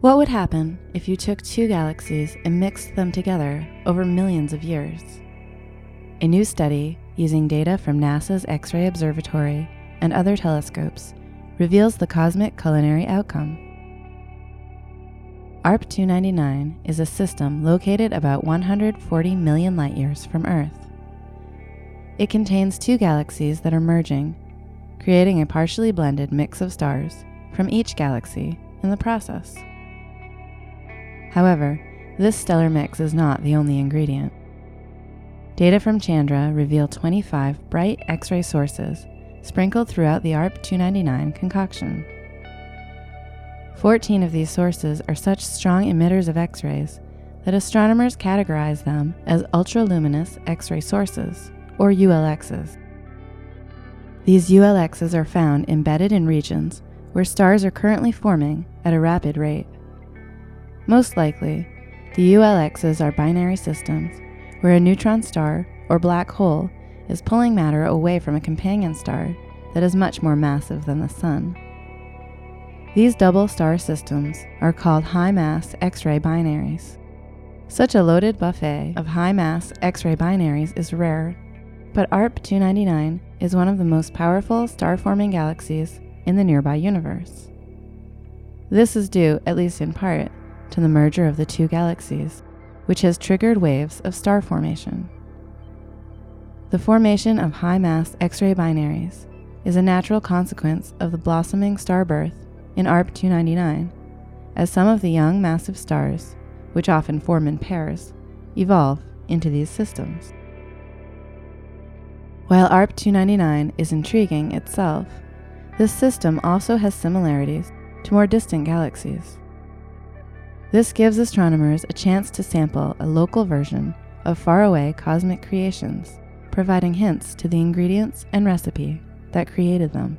What would happen if you took two galaxies and mixed them together over millions of years? A new study using data from NASA's X-ray Observatory and other telescopes reveals the cosmic culinary outcome. Arp 299 is a system located about 140 million light-years from Earth. It contains two galaxies that are merging, creating a partially blended mix of stars from each galaxy in the process. However, this stellar mix is not the only ingredient. Data from Chandra reveal 25 bright X-ray sources sprinkled throughout the Arp 299 concoction. 14 of these sources are such strong emitters of X-rays that astronomers categorize them as ultraluminous X-ray sources, or ULXs. These ULXs are found embedded in regions where stars are currently forming at a rapid rate. Most likely, the ULXs are binary systems where a neutron star or black hole is pulling matter away from a companion star that is much more massive than the Sun. These double star systems are called high-mass X-ray binaries. Such a loaded buffet of high-mass X-ray binaries is rare, but ARP 299 is one of the most powerful star-forming galaxies in the nearby universe. This is due, at least in part, to the merger of the two galaxies, which has triggered waves of star formation. The formation of high-mass X-ray binaries is a natural consequence of the blossoming star birth in ARP 299, as some of the young massive stars, which often form in pairs, evolve into these systems. While ARP 299 is intriguing itself, this system also has similarities to more distant galaxies. This gives astronomers a chance to sample a local version of faraway cosmic creations, providing hints to the ingredients and recipe that created them.